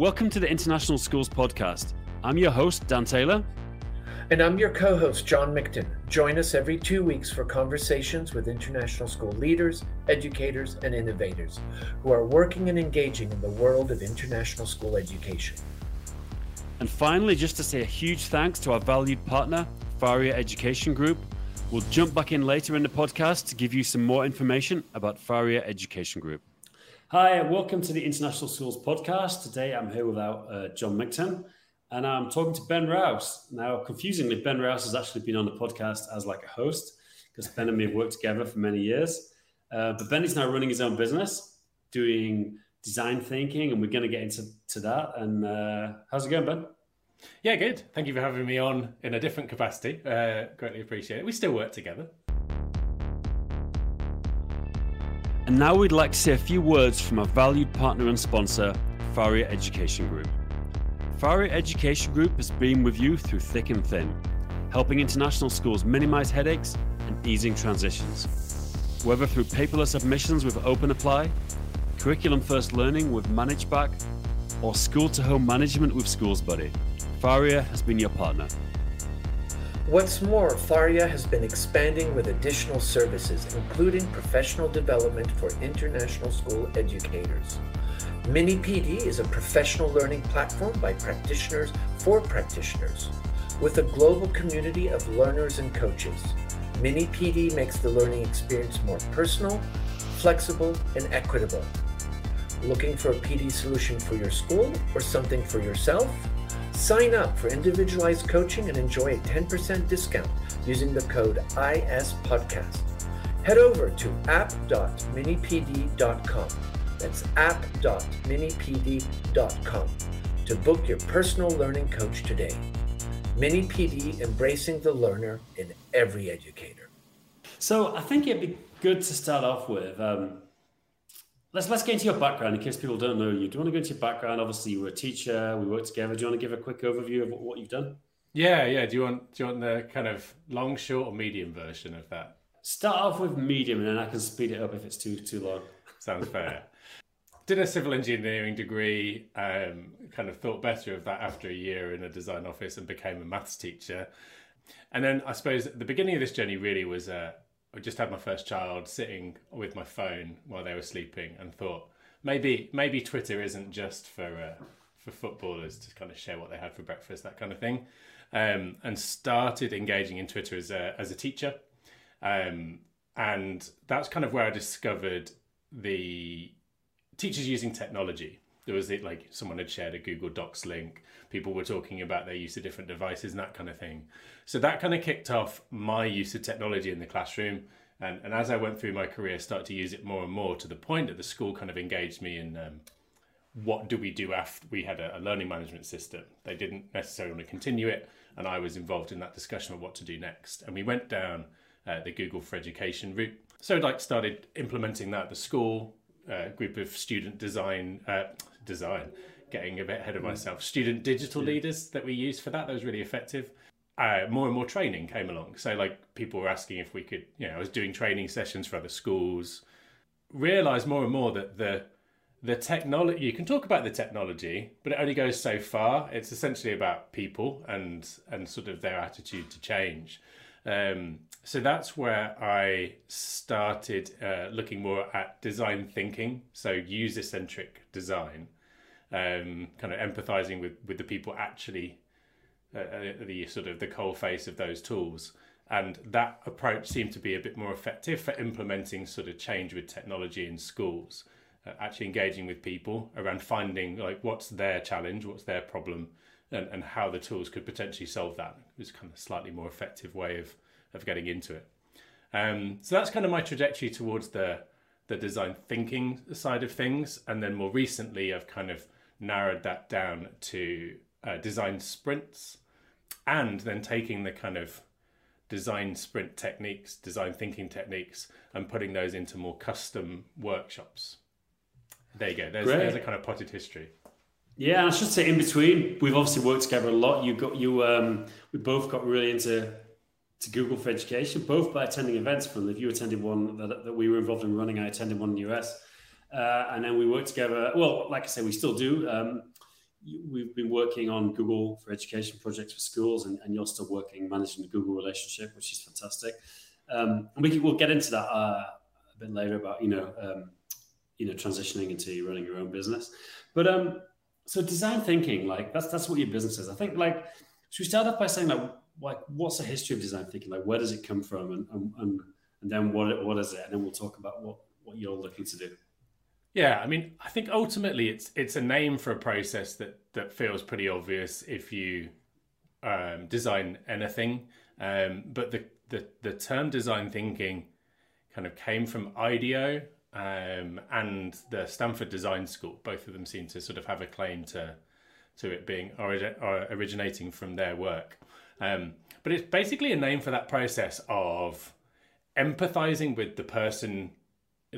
Welcome to the International Schools Podcast. I'm your host, Dan Taylor. And I'm your co-host, John Mikton. Join us every 2 weeks for conversations with international school leaders, educators, and innovators who are working and engaging in the world of international school education. And finally, just to say a huge thanks to our valued partner, Faria Education Group. We'll jump back in later in the podcast to give you some more information about Faria Education Group. Hi, and welcome to the International Schools Podcast. Today, I'm here without John Mikton, and I'm talking to Ben Rouse. Now, confusingly, Ben Rouse has actually been on the podcast as like a host because Ben and me have worked together for many years. But Ben is now running his own business, doing design thinking, and we're going to get into that. And how's it going, Ben? Yeah, good. Thank you for having me on in a different capacity. Greatly appreciate it. We still work together. And now we'd like to say a few words from our valued partner and sponsor, Faria Education Group. Faria Education Group has been with you through thick and thin, helping international schools minimize headaches and easing transitions. Whether through paperless admissions with OpenApply, curriculum-first learning with ManageBac, or school-to-home management with Schools Buddy, Faria has been your partner. What's more, Faria has been expanding with additional services, including professional development for international school educators. Mini PD is a professional learning platform by practitioners for practitioners. With a global community of learners and coaches, Mini PD makes the learning experience more personal, flexible, and equitable. Looking for a PD solution for your school or something for yourself? Sign up for individualized coaching and enjoy a 10% discount using the code ISPODCAST. Head over to app.minipd.com. That's app.minipd.com to book your personal learning coach today. Mini PD, embracing the learner in every educator. So I think it'd be good to start off with. Let's get into your background in case people don't know you. Do you want to go into your background? Obviously, you were a teacher. We worked together. Do you want to give a quick overview of what you've done? Yeah. Do you want the kind of long, short, or medium version of that? Start off with medium, and then I can speed it up if it's too long. Sounds fair. Did a civil engineering degree. Kind of thought better of that after a year in a design office and became a maths teacher. And then I suppose at the beginning of this journey really was I just had my first child, sitting with my phone while they were sleeping, and thought maybe Twitter isn't just for footballers to kind of share what they had for breakfast, that kind of thing, and started engaging in Twitter as a teacher, and that's kind of where I discovered the teachers using technology. There was like someone had shared a Google Docs link. People were talking about their use of different devices and that kind of thing. So that kind of kicked off my use of technology in the classroom. And as I went through my career, I started to use it more and more to the point that the school kind of engaged me in what do we do after we had a learning management system. They didn't necessarily want to continue it. And I was involved in that discussion of what to do next. And we went down the Google for Education route. So like started implementing that at the school, group of student design, getting a bit ahead of myself, student digital leaders that we used for that. That was really effective. More and more training came along. So like people were asking if we could, I was doing training sessions for other schools, realized more and more that the technology, you can talk about the technology, but it only goes so far. It's essentially about people and sort of their attitude to change. So that's where I started looking more at design thinking, so user-centric design, kind of empathizing with the people actually, the sort of the coalface of those tools. And that approach seemed to be a bit more effective for implementing sort of change with technology in schools, actually engaging with people around finding like what's their challenge, what's their problem, and how the tools could potentially solve that. It was kind of a slightly more effective way of getting into it. So that's kind of my trajectory towards the design thinking side of things. And then more recently, I've kind of narrowed that down to design sprints, and then taking the kind of design sprint techniques, design thinking techniques, and putting those into more custom workshops. There you go. There's a kind of potted history. Yeah, and I should say in between, we've obviously worked together a lot. We both got really into Google for Education, both by attending events from them. You attended one that we were involved in running. I attended one in the US, and then we worked together. Well, like I say, we still do. we've been working on Google for Education projects for schools, and you're still managing the Google relationship, which is fantastic. And we'll get into that a bit later about, transitioning into running your own business. But so design thinking, like that's what your business is. I think, like, should we start off by saying, like what's the history of design thinking? Like, where does it come from? And then what is it? And then we'll talk about what you're looking to do. Yeah, I mean, I think ultimately it's a name for a process that feels pretty obvious if you design anything. But the term design thinking kind of came from IDEO and the Stanford Design School. Both of them seem to sort of have a claim to it being originating from their work. But it's basically a name for that process of empathizing with the person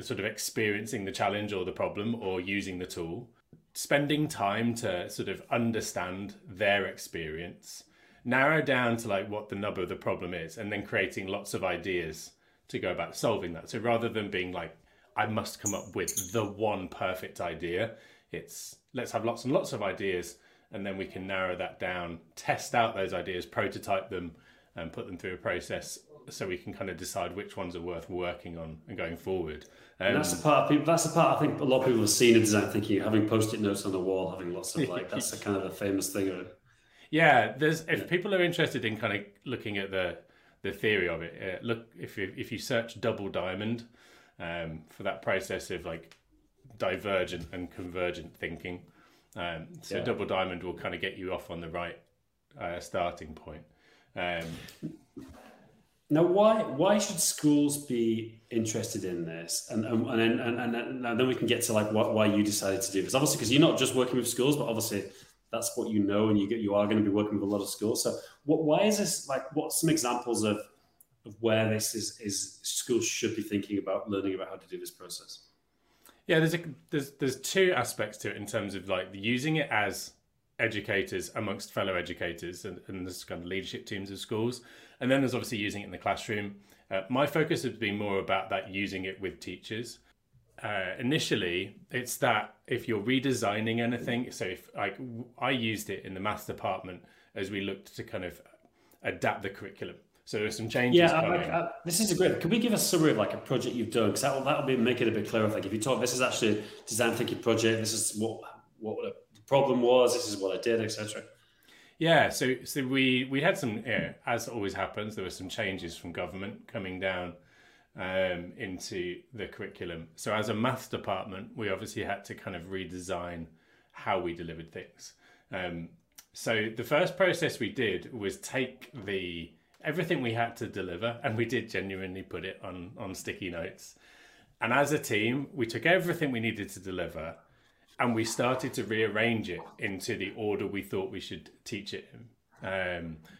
sort of experiencing the challenge or the problem or using the tool, spending time to sort of understand their experience, narrow down to like what the nub of the problem is, and then creating lots of ideas to go about solving that. So rather than being like, I must come up with the one perfect idea, it's let's have lots and lots of ideas, and then we can narrow that down, test out those ideas, prototype them, and put them through a process so we can kind of decide which ones are worth working on and going forward. And that's the part I think a lot of people have seen in design thinking, having post-it notes on the wall, having lots of like, that's a kind of a famous thing of it. Yeah, if people are interested in kind of looking at the theory of it, look, if you search double diamond for that process of like divergent and convergent thinking, double diamond will kind of get you off on the right starting point. Now, why should schools be interested in this? And then we can get to like why you decided to do this. Obviously, because you're not just working with schools, but obviously that's what you know, and you are going to be working with a lot of schools. So, why is this? Like, what's some examples of where this is schools should be thinking about learning about how to do this process? Yeah, there's two aspects to it in terms of like using it as educators amongst fellow educators and this kind of leadership teams of schools. And then there's obviously using it in the classroom. My focus has been more about that using it with teachers. Initially, it's that if you're redesigning anything, so if I used it in the maths department as we looked to kind of adapt the curriculum. So there's some changes coming. This is a great. Can we give a summary of like a project you've done? Because that'll make it a bit clearer. Like if you talk, this is actually a design thinking project. This is what the problem was. This is what I did, etc. Yeah, so we had some, as always happens, there were some changes from government coming down into the curriculum. So as a maths department, we obviously had to kind of redesign how we delivered things. So the first process we did was take everything we had to deliver, and we did genuinely put it on sticky notes. And as a team, we took everything we needed to deliver, and we started to rearrange it into the order we thought we should teach it in.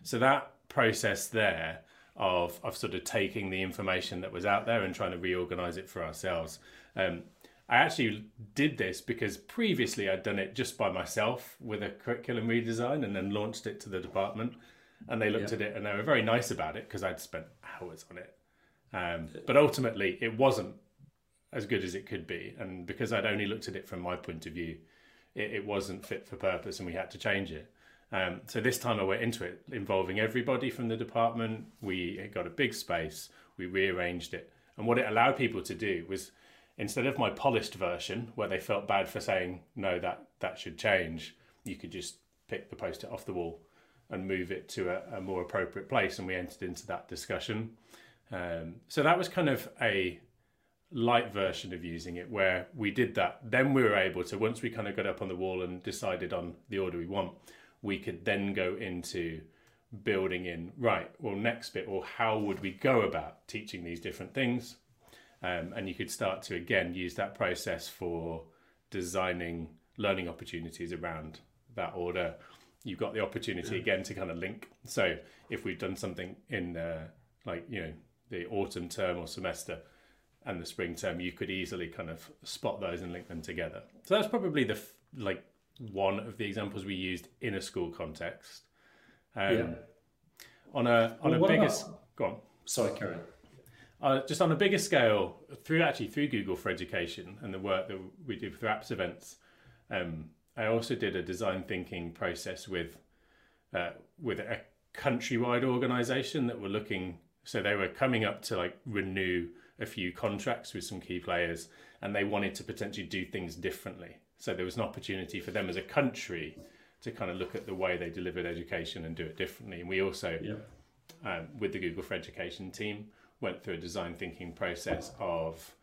So that process there of sort of taking the information that was out there and trying to reorganize it for ourselves. I actually did this because previously I'd done it just by myself with a curriculum redesign and then launched it to the department. And they looked at it and they were very nice about it because I'd spent hours on it. But ultimately, it wasn't as good as it could be, and because I'd only looked at it from my point of view, it wasn't fit for purpose, and we had to change it. So this time I went into it involving everybody from the department. We got a big space, we rearranged it, and what it allowed people to do was, instead of my polished version where they felt bad for saying no, that should change, you could just pick the post-it off the wall and move it to a more appropriate place, and we entered into that discussion. So that was kind of a light version of using it where we did that. Then we were able to, once we kind of got up on the wall and decided on the order we want, we could then go into building in, right, well, next bit, or how would we go about teaching these different things? And you could start to, again, use that process for designing learning opportunities around that order. You've got the opportunity again to kind of link. So if we've done something in the autumn term or semester, and the spring term, you could easily kind of spot those and link them together. So that's probably one of the examples we used in a school context. Just on a bigger scale, through Google for Education and the work that we do through AppsEvents, I also did a design thinking process with a countrywide organization that were looking, so they were coming up to like renew a few contracts with some key players, and they wanted to potentially do things differently. So there was an opportunity for them as a country to kind of look at the way they delivered education and do it differently. And we also, with the Google for Education team, went through a design thinking process of,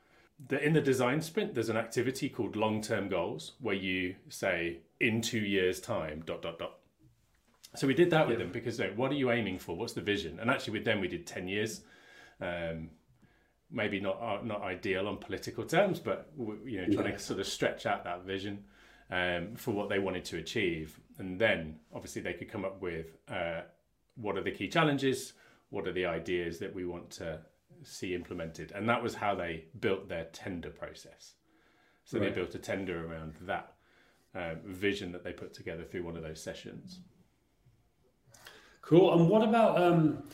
in the design sprint, there's an activity called long-term goals where you say, in 2 years time, ... So we did that with them because, like, what are you aiming for? What's the vision? And actually with them, we did 10 years. Maybe not ideal on political terms, but, you know, trying to sort of stretch out that vision for what they wanted to achieve. And then obviously they could come up with what are the key challenges? What are the ideas that we want to see implemented? And that was how they built their tender process. So they built a tender around that vision that they put together through one of those sessions. Cool. And what about,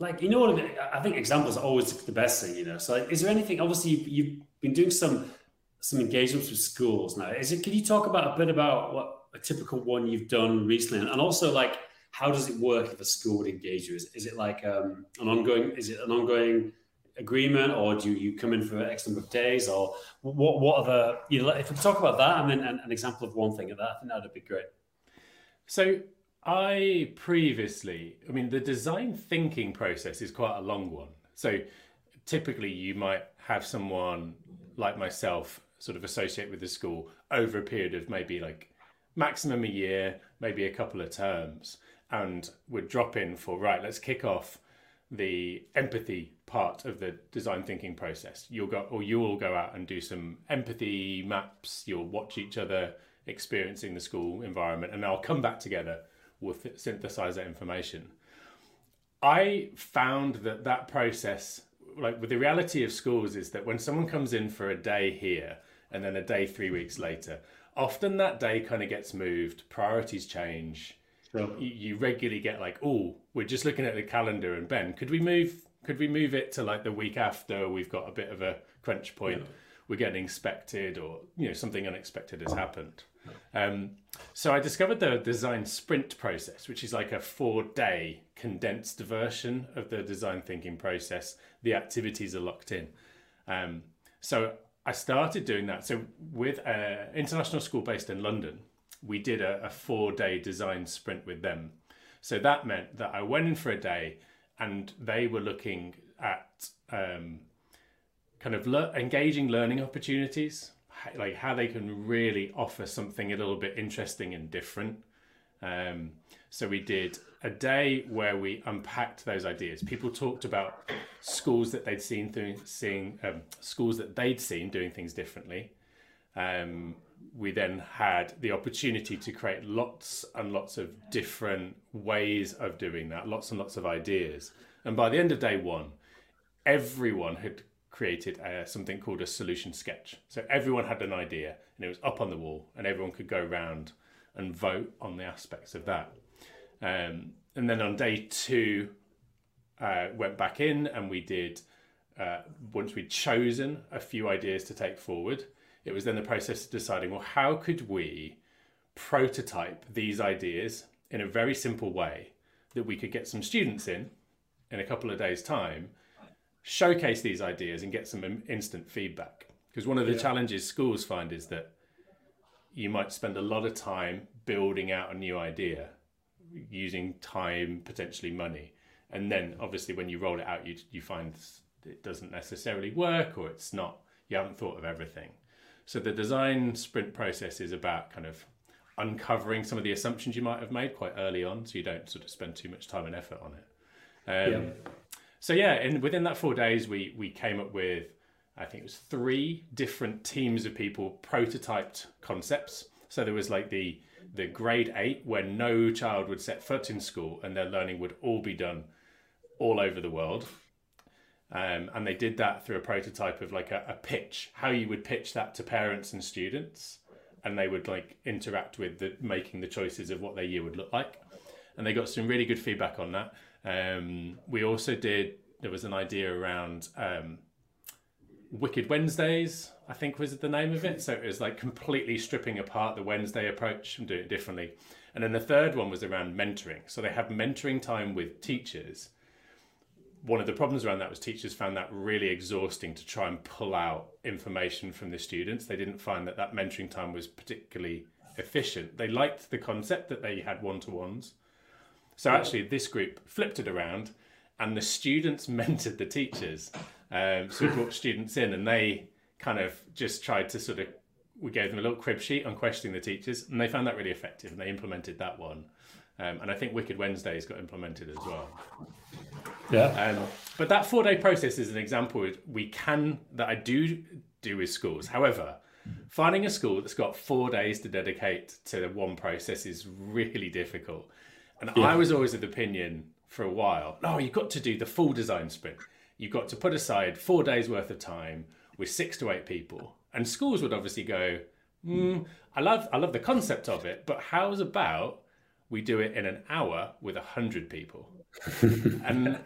like, you know what, I think examples are always the best thing, you know? So is there anything, obviously you've been doing some engagements with schools now. Can you talk about a bit about what a typical one you've done recently? And also, like, how does it work if a school would engage you? Is it like an ongoing agreement, or do you come in for X number of days, or what are the, you know, if we talk about that, and then an example of one thing of that, I think that'd be great. So I mean, the design thinking process is quite a long one. So typically you might have someone like myself sort of associate with the school over a period of maybe like maximum a year, maybe a couple of terms, and would drop in for, right, let's kick off the empathy part of the design thinking process. You all go out and do some empathy maps. You'll watch each other experiencing the school environment, and I'll come back together. We'll synthesize that information. I found that process, like, with the reality of schools, is that when someone comes in for a day here and then a day 3 weeks later, often that day kind of gets moved, priorities change. Sure. You regularly get like, oh, we're just looking at the calendar, and Ben, could we move it to like the week after? We've got a bit of a crunch point. Yeah. We're getting inspected, or, you know, something unexpected has happened. So I discovered the design sprint process, which is like a 4-day condensed version of the design thinking process. The activities are locked in. So I started doing that. So with an international school based in London, we did a 4-day design sprint with them. So that meant that I went in for a day, and they were looking at kind of engaging learning opportunities, like how they can really offer something a little bit interesting and different. So we did a day where we unpacked those ideas. People talked about schools that they'd seen doing things differently. We then had the opportunity to create lots and lots of different ways of doing that, lots and lots of ideas. And by the end of day one, everyone had created something called a solution sketch. So everyone had an idea, and it was up on the wall, and everyone could go around and vote on the aspects of that. And then on day two, went back in, and we did, once we'd chosen a few ideas to take forward, it was then the process of deciding, well, how could we prototype these ideas in a very simple way that we could get some students in a couple of days' time, showcase these ideas and get some instant feedback. Because one of the challenges schools find is that you might spend a lot of time building out a new idea, using time, potentially money. And then obviously when you roll it out, you find it doesn't necessarily work, or it's not, you haven't thought of everything. So the design sprint process is about kind of uncovering some of the assumptions you might have made quite early on, so you don't sort of spend too much time and effort on it. So yeah, and within that 4 days, we came up with, I think it was 3 different teams of people prototyped concepts. So there was like the grade 8 where no child would set foot in school, and their learning would all be done all over the world. And they did that through a prototype of like a pitch, how you would pitch that to parents and students. And they would like interact with making the choices of what their year would look like. And they got some really good feedback on that. We also did, there was an idea around Wicked Wednesdays, I think was the name of it. So it was like completely stripping apart the Wednesday approach and doing it differently. And then the third one was around mentoring. So they have mentoring time with teachers. One of the problems around that was teachers found that really exhausting to try and pull out information from the students. They didn't find that that mentoring time was particularly efficient. They liked the concept that they had one-to-ones. So actually this group flipped it around and the students mentored the teachers. So we brought students in and they kind of just tried to sort of, we gave them a little crib sheet on questioning the teachers and they found that really effective and they implemented that one. And I think Wicked Wednesdays got implemented as well. Yeah. But that 4-day process is an example that I do with schools. However, finding a school that's got 4 days to dedicate to one process is really difficult. And yeah. I was always of the opinion for a while, no, you've got to do the full design sprint. You've got to put aside 4 days worth of time with 6 to 8 people. And schools would obviously go, I love the concept of it, but how's about we do it in an hour with 100 people? And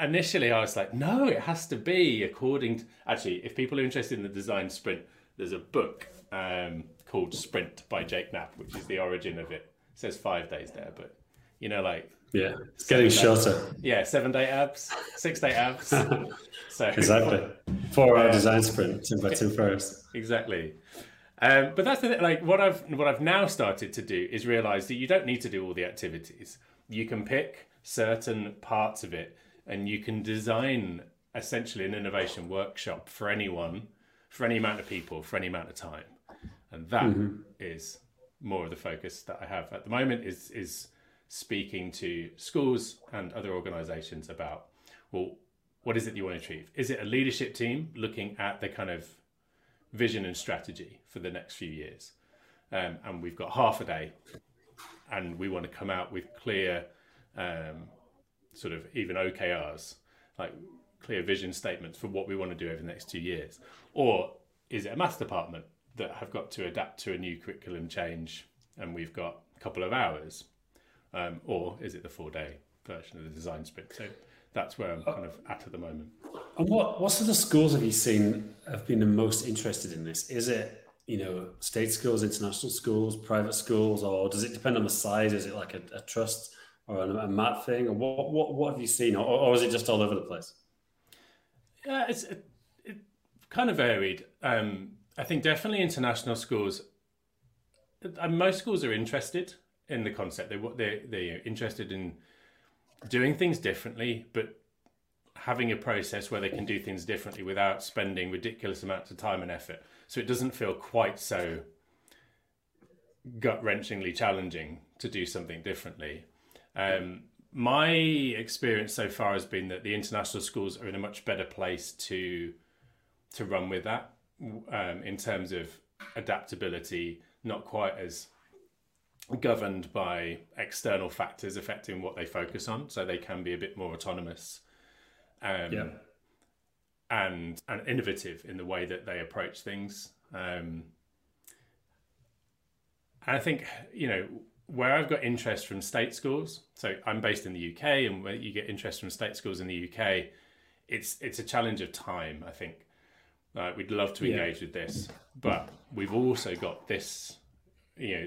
initially I was like, no, it has to be according to, actually, if people are interested in the design sprint, there's a book called Sprint by Jake Knapp, which is the origin of it. It says 5 days there, but you know, like, yeah, it's getting shorter. Yeah, 7-day abs, 6-day abs. So exactly, 4-hour design sprint by Tim Ferriss. Exactly. But that's the thing, like what I've now started to do is realize that you don't need to do all the activities. You can pick certain parts of it and you can design essentially an innovation workshop for anyone, for any amount of people, for any amount of time. And that is more of the focus that I have at the moment, is speaking to schools and other organizations about, well, what is it you want to achieve? Is it a leadership team looking at the kind of vision and strategy for the next few years? And we've got half a day and we want to come out with clear sort of even OKRs, like clear vision statements for what we want to do over the next 2 years. Or is it a maths department that have got to adapt to a new curriculum change and we've got a couple of hours? Or is it the 4-day version of the design sprint? So that's where I'm kind of at the moment. And what sort of schools have you seen have been the most interested in this? Is it, you know, state schools, international schools, private schools, or does it depend on the size? Is it like a trust or a MAT thing? Or what have you seen? Or is it just all over the place? Yeah, it kind of varied. I think definitely international schools, most schools are interested in the concept. They're interested in doing things differently, but having a process where they can do things differently without spending ridiculous amounts of time and effort. So it doesn't feel quite so gut-wrenchingly challenging to do something differently. My experience so far has been that the international schools are in a much better place to run with that in terms of adaptability, not quite as governed by external factors affecting what they focus on, so they can be a bit more autonomous and innovative in the way that they approach things. And I think, you know, where I've got interest from state schools, so I'm based in the UK, and where you get interest from state schools in the UK, it's a challenge of time, I think. We'd love to engage with this, but we've also got this, you know,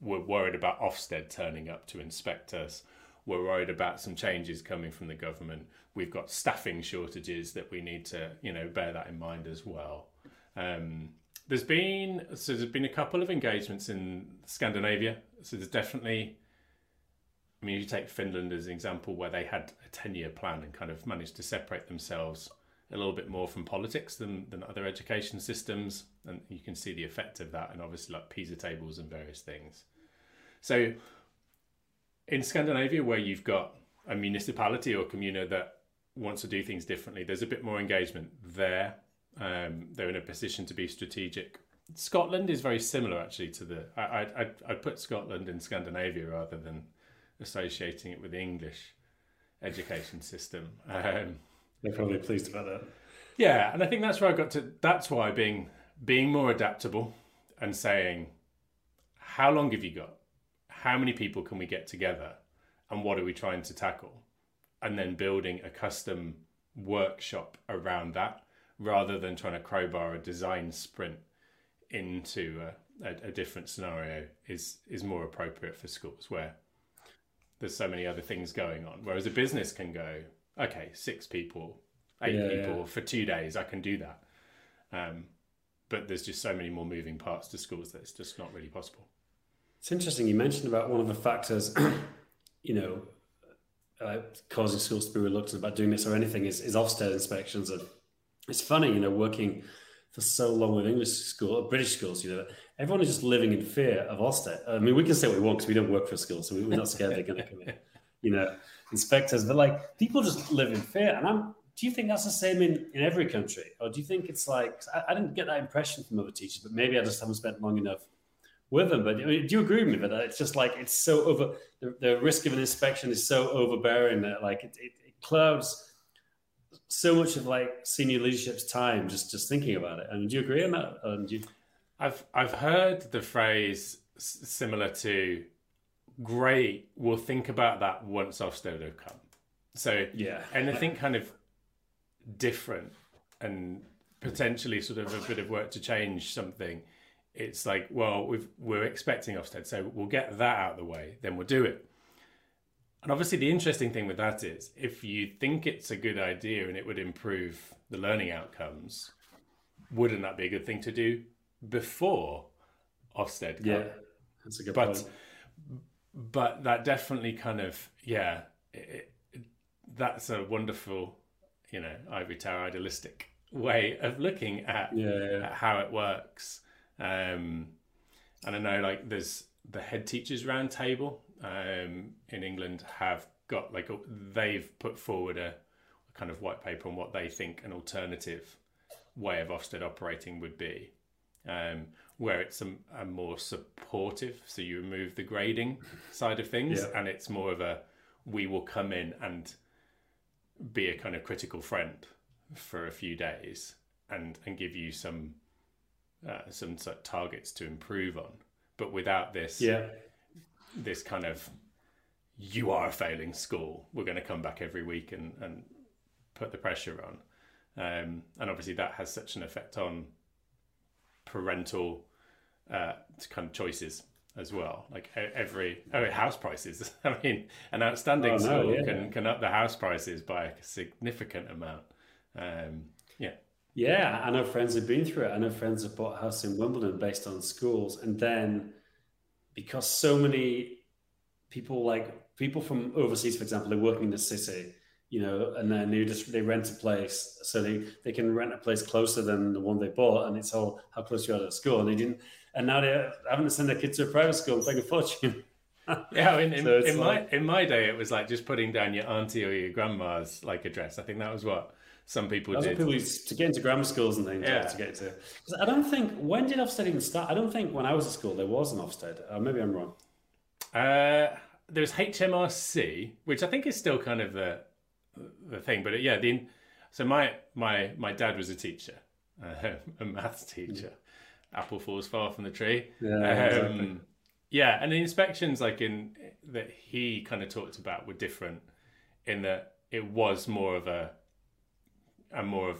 we're worried about Ofsted turning up to inspect us. We're worried about some changes coming from the government. We've got staffing shortages that we need to, you know, bear that in mind as well. There's been a couple of engagements in Scandinavia. So there's definitely, I mean, you take Finland as an example, where they had a 10-year plan and kind of managed to separate themselves a little bit more from politics than other education systems. And you can see the effect of that, and obviously like PISA tables and various things. So in Scandinavia, where you've got a municipality or communa that wants to do things differently, there's a bit more engagement there. They're in a position to be strategic. Scotland is very similar, actually, to the... I put Scotland in Scandinavia rather than associating it with the English education system. They're probably pleased about that. Yeah, and I think that's where I got to... That's why being more adaptable and saying, how long have you got? How many people can we get together? And what are we trying to tackle? And then building a custom workshop around that, rather than trying to crowbar a design sprint into a different scenario is more appropriate for schools where there's so many other things going on. Whereas a business can go, okay, 6 people, 8 people for 2 days, I can do that. But there's just so many more moving parts to schools that it's just not really possible. It's interesting you mentioned about one of the factors, you know, causing schools to be reluctant about doing this or anything is Ofsted inspections. And it's funny, you know, working for so long with English school, or British schools, you know, everyone is just living in fear of Ofsted. I mean, we can say what we want because we don't work for a school, so we're not scared they're going to come in, you know, inspectors. But like, people just live in fear. And do you think that's the same in every country? Or do you think it's like, I didn't get that impression from other teachers, but maybe I just haven't spent long enough with them. But I mean, do you agree with me that it's just like, it's so over, the risk of an inspection is so overbearing that like it clouds so much of like senior leadership's time just thinking about it. And do you agree on that? I've heard the phrase similar to, great, we'll think about that once Ofsted have come. So yeah, and I think kind of different and potentially sort of a bit of work to change something. It's like, well, we're expecting Ofsted, so we'll get that out of the way, then we'll do it. And obviously the interesting thing with that is if you think it's a good idea and it would improve the learning outcomes, wouldn't that be a good thing to do before Ofsted? Yeah, that's a good point. But that definitely kind of, yeah, that's a wonderful, you know, ivory tower idealistic way of looking at how it works. And I know like there's the head teachers round table in England have got like they've put forward a kind of white paper on what they think an alternative way of Ofsted operating would be, where it's a more supportive, so you remove the grading side of things and it's more of a we will come in and be a kind of critical friend for a few days and give you some sort of targets to improve on, but without this this kind of you are a failing school, we're going to come back every week and put the pressure on, and obviously that has such an effect on parental kind of choices as well, like house prices. I mean, an outstanding school can up the house prices by a significant amount. Yeah, I know friends have been through it. I know friends have bought a house in Wimbledon based on schools. And then because so many people, like people from overseas, for example, they're working in the city, you know, and then they rent a place. So they can rent a place closer than the one they bought. And it's all how close you are to school. And now they haven't sent their kids to a private school and paying a fortune. Yeah, in my day, it was like just putting down your auntie or your grandma's like address. I think that was what some people did. People used to get into grammar schools and things. Yeah. I don't think, when did Ofsted even start? I don't think when I was at school there was an Ofsted. Maybe I'm wrong. There was HMRC, which I think is still kind of the thing. But yeah, so my dad was a teacher, a maths teacher. Yeah. Apple falls far from the tree. Yeah, exactly. Yeah, and the inspections like in that he kind of talked about were different in that it was more of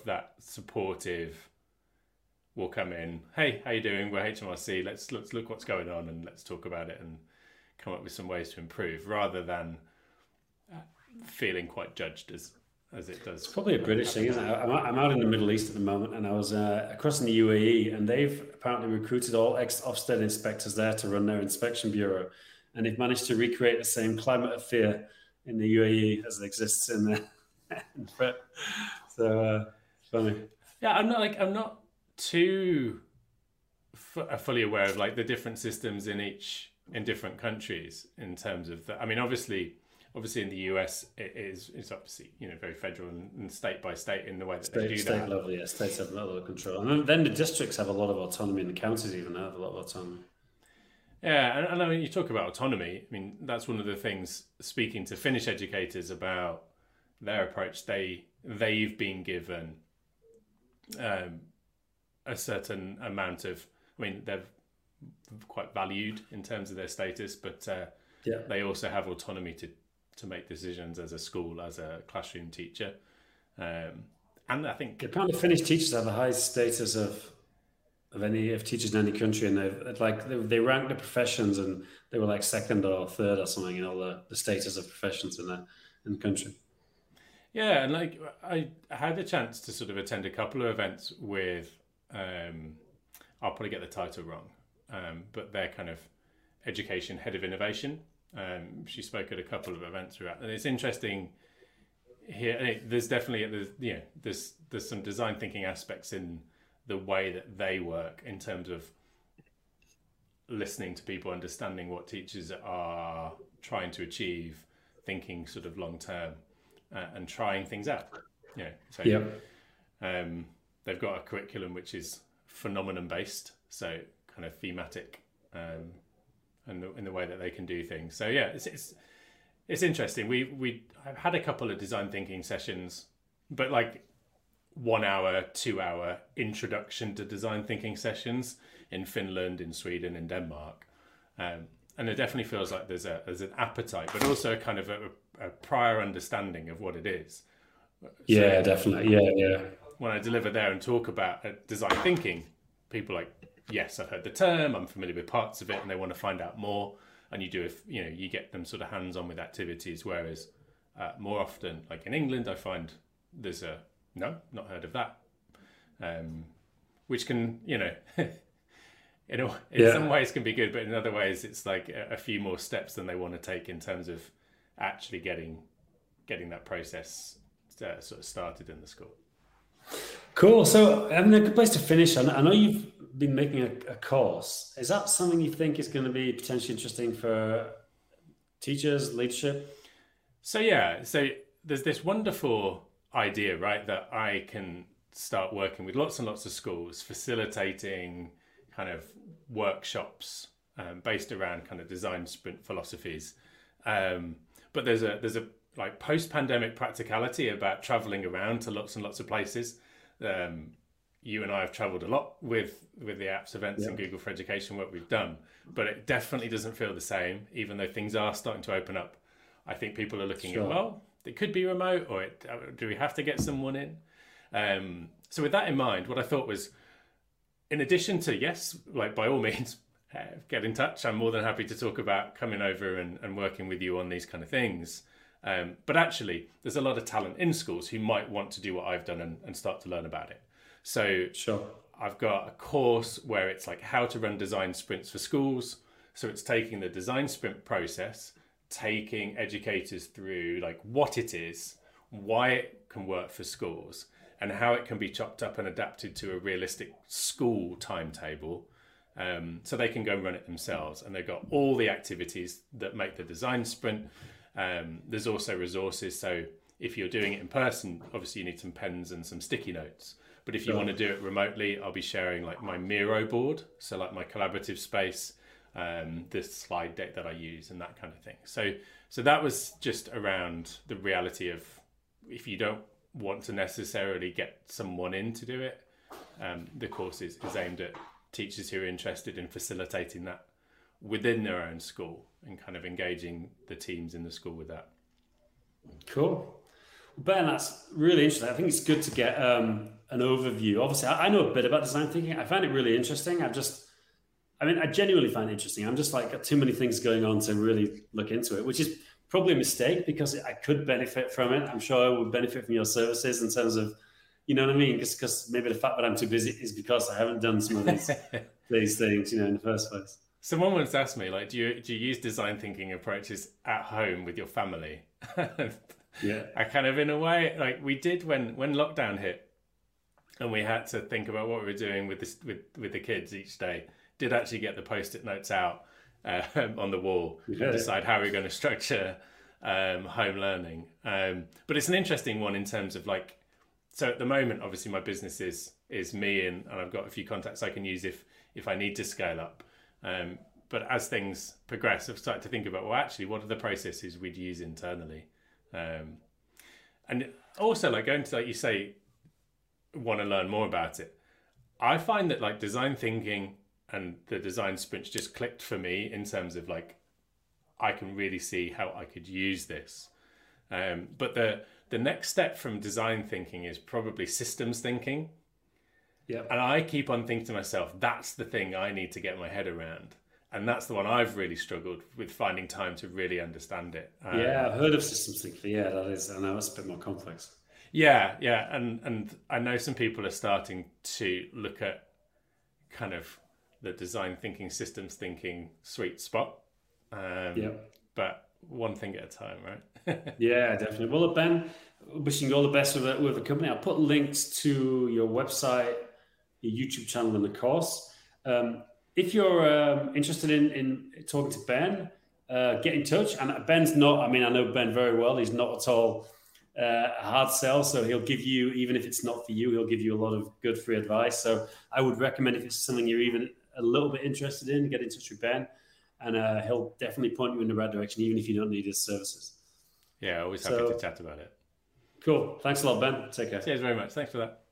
that supportive, we'll come in, hey, how you doing? We're HMRC, let's look what's going on and let's talk about it and come up with some ways to improve, rather than feeling quite judged as it does. It's probably a British thing, isn't it? I'm out in the Middle East at the moment and I was across in the UAE and they've apparently recruited all ex-Ofsted inspectors there to run their inspection bureau, and they've managed to recreate the same climate of fear in the UAE as it exists in the So funny. Yeah, I'm not too fully aware of like the different systems in different countries in terms of that. I mean, obviously in the US it's obviously, you know, very federal and state by state in the way that they do that. State level, yeah, states have a lot of control, and then the districts have a lot of autonomy, and the counties even have a lot of autonomy. Yeah, and I mean, you talk about autonomy. I mean, that's one of the things speaking to Finnish educators about their approach. They've been given a certain amount of, I mean, they're quite valued in terms of their status, but they also have autonomy to make decisions as a school, as a classroom teacher. and I think the kind of Finnish teachers have the highest status of teachers in any country, and they rank the professions, and they were like second or third or something in all the status of professions in the country. Yeah, and like I had a chance to sort of attend a couple of events with, I'll probably get the title wrong, but they're kind of education head of innovation. She spoke at a couple of events throughout, and it's interesting. Here, there's definitely there's some design thinking aspects in the way that they work in terms of listening to people, understanding what teachers are trying to achieve, thinking sort of long term, and trying things out. They've got a curriculum which is phenomenon based, so kind of thematic, and in the way that they can do things. So yeah, it's interesting. We had a couple of design thinking sessions, but like 1 hour, 2 hour introduction to design thinking sessions in Finland, in Sweden, in Denmark. And it definitely feels like there's an appetite, but also kind of a prior understanding of what it is. So yeah, definitely. Yeah. When I deliver there and talk about design thinking, people are like, yes, I've heard the term, I'm familiar with parts of it, and they want to find out more. And you do, you get them sort of hands-on with activities, whereas more often, like in England, I find there's no, not heard of that, which can, some ways can be good, but in other ways, it's like a few more steps than they want to take in terms of actually getting that process sort of started in the school. Cool. So, a good place to finish. I know you've been making a course. Is that something you think is going to be potentially interesting for teachers, leadership? So there's this wonderful idea, right, that I can start working with lots and lots of schools, facilitating kind of workshops based around kind of design sprint philosophies. But there's a like post-pandemic practicality about traveling around to lots and lots of places. You and I have traveled a lot with the AppsEvents and Google for Education work we've done, but it definitely doesn't feel the same, even though things are starting to open up. I think people are looking at, well, it could be remote, or do we have to get someone in? So with that in mind, what I thought was, in addition to, yes, like by all means, get in touch. I'm more than happy to talk about coming over and working with you on these kind of things. But actually, there's a lot of talent in schools who might want to do what I've done and start to learn about it. So I've got a course where it's like how to run design sprints for schools. So it's taking the design sprint process, taking educators through like what it is, why it can work for schools, and how it can be chopped up and adapted to a realistic school timetable. So they can go and run it themselves. And they've got all the activities that make the design sprint. There's also resources. So if you're doing it in person, obviously you need some pens and some sticky notes. But if you want to do it remotely, I'll be sharing like my Miro board. So like my collaborative space, this slide deck that I use and that kind of thing. So that was just around the reality of if you don't want to necessarily get someone in to do it, the course is aimed at teachers who are interested in facilitating that within their own school and kind of engaging the teams in the school with that. Cool. Ben, that's really interesting. I think it's good to get an overview. Obviously, I know a bit about design thinking. I find it really interesting. I genuinely find it interesting. I'm just like, got too many things going on to really look into it, which is probably a mistake because I could benefit from it. I'm sure I would benefit from your services in terms of, you know what I mean? Because maybe the fact that I'm too busy is because I haven't done some of these things, in the first place. Someone once asked me, like, do you use design thinking approaches at home with your family? Yeah. I kind of, in a way, like we did when lockdown hit and we had to think about what we were doing with the kids each day, did actually get the Post-it notes out on the wall and decide how we're going to structure home learning. But it's an interesting one in terms of like, so at the moment, obviously my business is me and I've got a few contacts I can use if I need to scale up. But as things progress, I've started to think about, well, actually, what are the processes we'd use internally? And also, like going to, like you say, want to learn more about it. I find that like design thinking and the design sprints just clicked for me in terms of like, I can really see how I could use this. But the the next step from design thinking is probably systems thinking. Yeah. And I keep on thinking to myself, that's the thing I need to get my head around. And that's the one I've really struggled with, finding time to really understand it. Yeah, I've heard of systems thinking. Yeah, that is, I know it's a bit more complex. Yeah, yeah. And I know some people are starting to look at kind of the design thinking, systems thinking sweet spot. But one thing at a time, right? Yeah, definitely. Well, look, Ben, wishing you all the best with the company. I'll put links to your website, your YouTube channel, and the course. If you're interested in talking to Ben, get in touch. And Ben's not, I mean, I know Ben very well. He's not at all a hard sell. So he'll give you, even if it's not for you, he'll give you a lot of good free advice. So I would recommend, if it's something you're even a little bit interested in, get in touch with Ben. And he'll definitely point you in the right direction, even if you don't need his services. Yeah, always happy to chat about it. Cool. Thanks a lot, Ben. Take care. Cheers very much. Thanks for that.